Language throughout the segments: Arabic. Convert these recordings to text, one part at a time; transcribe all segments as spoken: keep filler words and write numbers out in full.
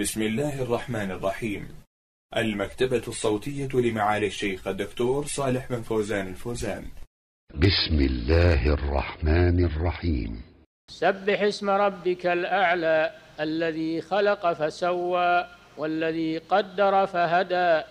بسم الله الرحمن الرحيم. المكتبة الصوتية لمعالي الشيخ الدكتور صالح بن فوزان الفوزان. بسم الله الرحمن الرحيم. سبح اسم ربك الأعلى الذي خلق فسوى والذي قدر فهدى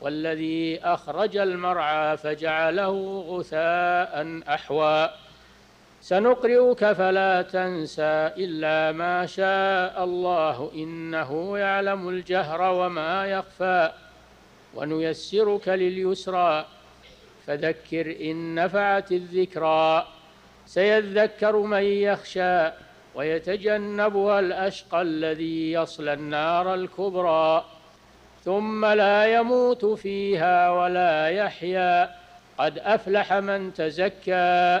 والذي أخرج المرعى فجعله غثاء أحوى سنقرئك فلا تنسى إلا ما شاء الله إنه يعلم الجهر وما يخفى ونيسرك لليسرى فذكر إن نفعت الذكرى سيذكر من يخشى ويتجنبها الأشقى الذي يصلى النار الكبرى ثم لا يموت فيها ولا يحيا قد أفلح من تزكى